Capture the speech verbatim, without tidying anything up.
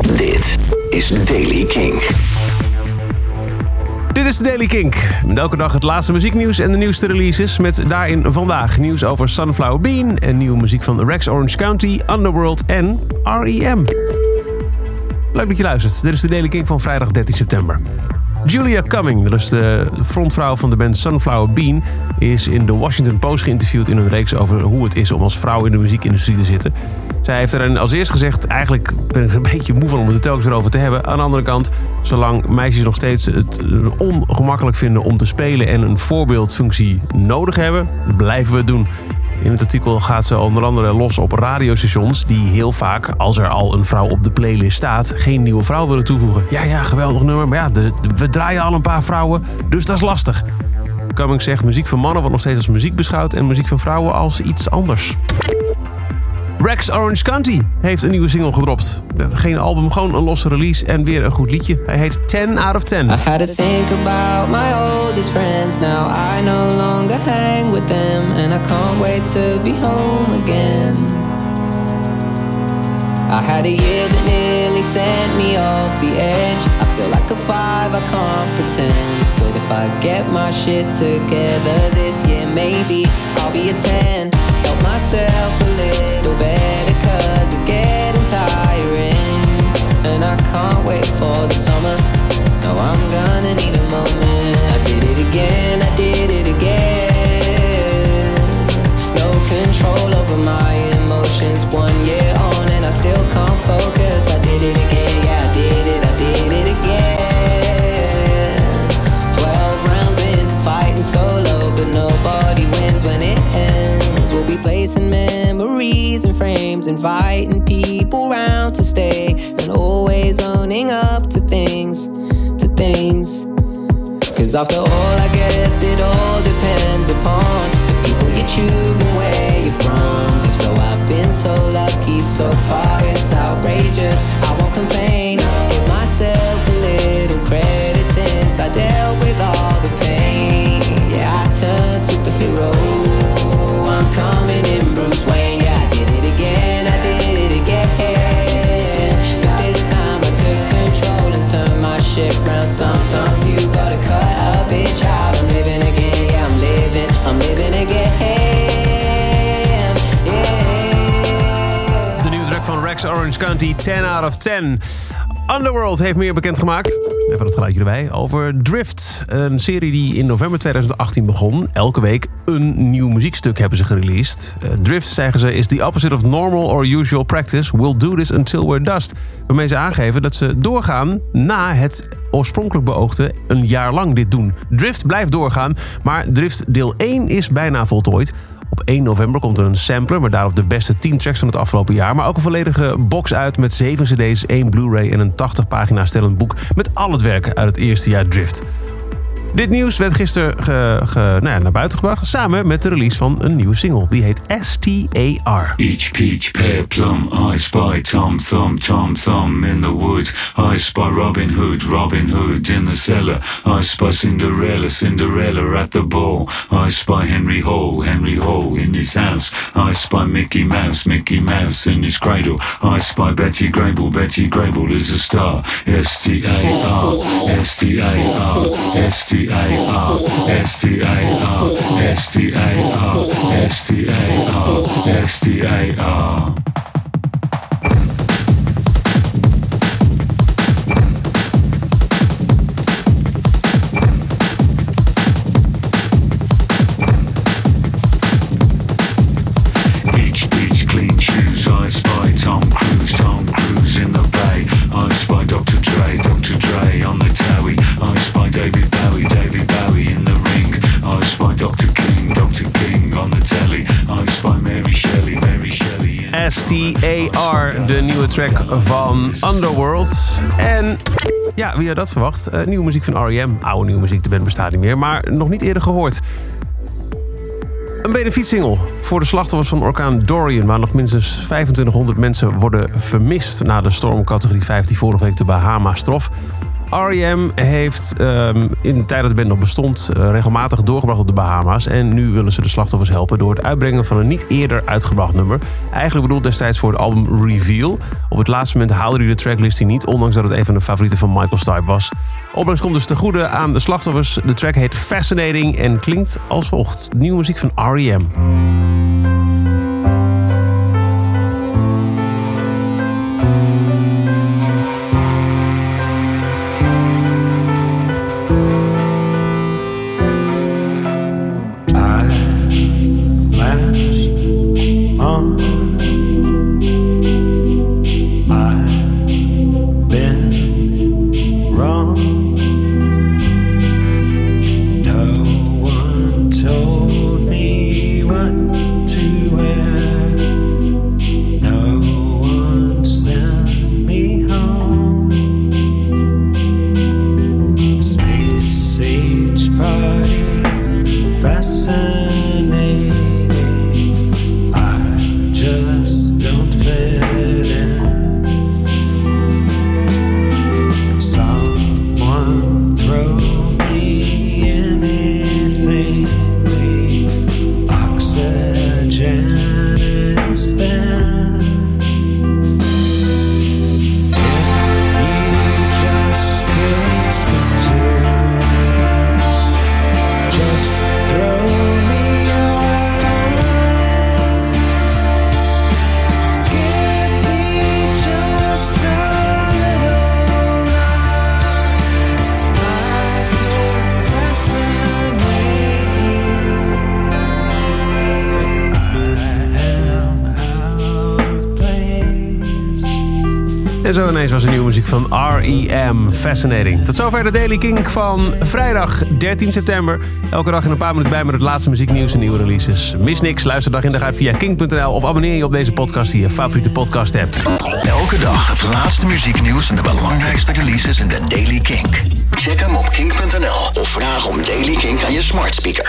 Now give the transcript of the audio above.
Dit is Daily Kink. Dit is de Daily Kink. Met elke dag het laatste muzieknieuws en de nieuwste releases. Met daarin vandaag nieuws over Sunflower Bean en nieuwe muziek van Rex Orange County, Underworld en R E M. Leuk dat je luistert. Dit is de Daily Kink van vrijdag dertien september. Julia Cumming, dat is de frontvrouw van de band Sunflower Bean, is in The Washington Post geïnterviewd in een reeks over hoe het is om als vrouw in de muziekindustrie te zitten. Zij heeft er als eerst gezegd, eigenlijk ben ik er een beetje moe van om het er telkens weer over te hebben. Aan de andere kant, zolang meisjes nog steeds het ongemakkelijk vinden om te spelen en een voorbeeldfunctie nodig hebben, blijven we het doen. In het artikel gaat ze onder andere los op radiostations die heel vaak, als er al een vrouw op de playlist staat, geen nieuwe vrouw willen toevoegen. Ja, ja, geweldig nummer, maar ja, de, de, we draaien al een paar vrouwen, dus dat is lastig. Cumming zegt, muziek van mannen wordt nog steeds als muziek beschouwd en muziek van vrouwen als iets anders. Rex Orange County heeft een nieuwe single gedropt. Geen album, gewoon een losse release en weer een goed liedje. Hij heet ten out of ten. I had to think about my oldest friends. Now I no longer hang with them. And I can't wait to be home again. I had a year that nearly sent me off the edge. I feel like a five, I can't pretend. But if I get my shit together this year, maybe I'll be a ten. Help myself a little better, cause it's getting tiring. And I can't wait for the summer. No, I'm gonna need a moment. I did it again, I did it again. No control over my emotions. One year on and I still can't focus. I did it again, yeah, I did it, I did it again. Twelve rounds in, fighting solo, but nobody wins when it ends. We'll be placing memories and frames, inviting people round to stay, and always owning up to things, to things. Cause after all, I guess it all depends upon the people you choose and where you're from. If so, I've been so lucky so far, it's outrageous. I won't complain, give myself a little credit since I dealt with all the pain. Yeah, I turned superhero. I'm coming in Bruce Wayne, yeah, I did it again, I did it again. But this time I took control and turned my shit round. Sometimes you gotta cut a bitch out. I'm living again, yeah, I'm living, I'm living again, yeah. De nieuwe druk van Rex Orange County, ten out of ten. Underworld heeft meer bekendgemaakt. Even dat geluidje erbij. Over Drift. Een serie die in november tweeduizend achttien begon. Elke week een nieuw muziekstuk hebben ze gereleased. Uh, Drift, zeggen ze, is the opposite of normal or usual practice. We'll do this until we're dust. Waarmee ze aangeven dat ze doorgaan na het oorspronkelijk beoogde een jaar lang dit doen. Drift blijft doorgaan, maar Drift deel één is bijna voltooid. Op één november komt er een sampler, maar daarop de beste tien tracks van het afgelopen jaar. Maar ook een volledige box uit met zeven cd's, één Blu-ray en een tachtig pagina stellend boek met al het werk uit het eerste jaar Drift. Dit nieuws werd gisteren ge, ge, nou ja, naar buiten gebracht, samen met de release van een nieuwe single. Die heet S T A R Each peach, pear, plum, I spy Tom Thumb, Tom Thumb in the wood. I spy Robin Hood, Robin Hood in the cellar. I spy Cinderella, Cinderella at the ball. I spy Henry Hall, Henry Hall in his house. I spy Mickey Mouse, Mickey Mouse in his cradle. I spy Betty Grable, Betty Grable is a star. S T A R S T A R S T A R S T A R S T A R S T A R S T A R S T A R Each beach clean shoes, I spy Tom Cruise, Tom Cruise in the bay. I spy Doctor Dre, Doctor Dre on the towie. I spy David S T A R, de nieuwe track van Underworld. En ja, wie had dat verwacht? Uh, nieuwe muziek van R E M. Oude nieuwe muziek, de band bestaat niet meer, maar nog niet eerder gehoord. Een benefietsingle voor de slachtoffers van orkaan Dorian, waar nog minstens vijfentwintighonderd mensen worden vermist na de storm categorie vijf die vorige week de Bahama's trof. R E M heeft um, in de tijd dat de band nog bestond uh, regelmatig doorgebracht op de Bahama's. En nu willen ze de slachtoffers helpen door het uitbrengen van een niet eerder uitgebracht nummer. Eigenlijk bedoeld destijds voor het album Reveal. Op het laatste moment haalde hij de tracklisting niet, ondanks dat het een van de favorieten van Michael Stipe was. Opbrengst komt dus ten goede aan de slachtoffers. De track heet Fascinating en klinkt als volgt. Nieuwe muziek van R E M. En zo ineens was er nieuwe muziek van R E M. Fascinating. Tot zover de Daily Kink van vrijdag dertien september. Elke dag in een paar minuten bij met het laatste muzieknieuws en nieuwe releases. Mis niks, luister dag in dag uit via kink punt n l of abonneer je op deze podcast die je favoriete podcast hebt. Elke dag het laatste muzieknieuws en de belangrijkste releases in de Daily Kink. Check hem op kink punt n l of vraag om Daily Kink aan je smart speaker.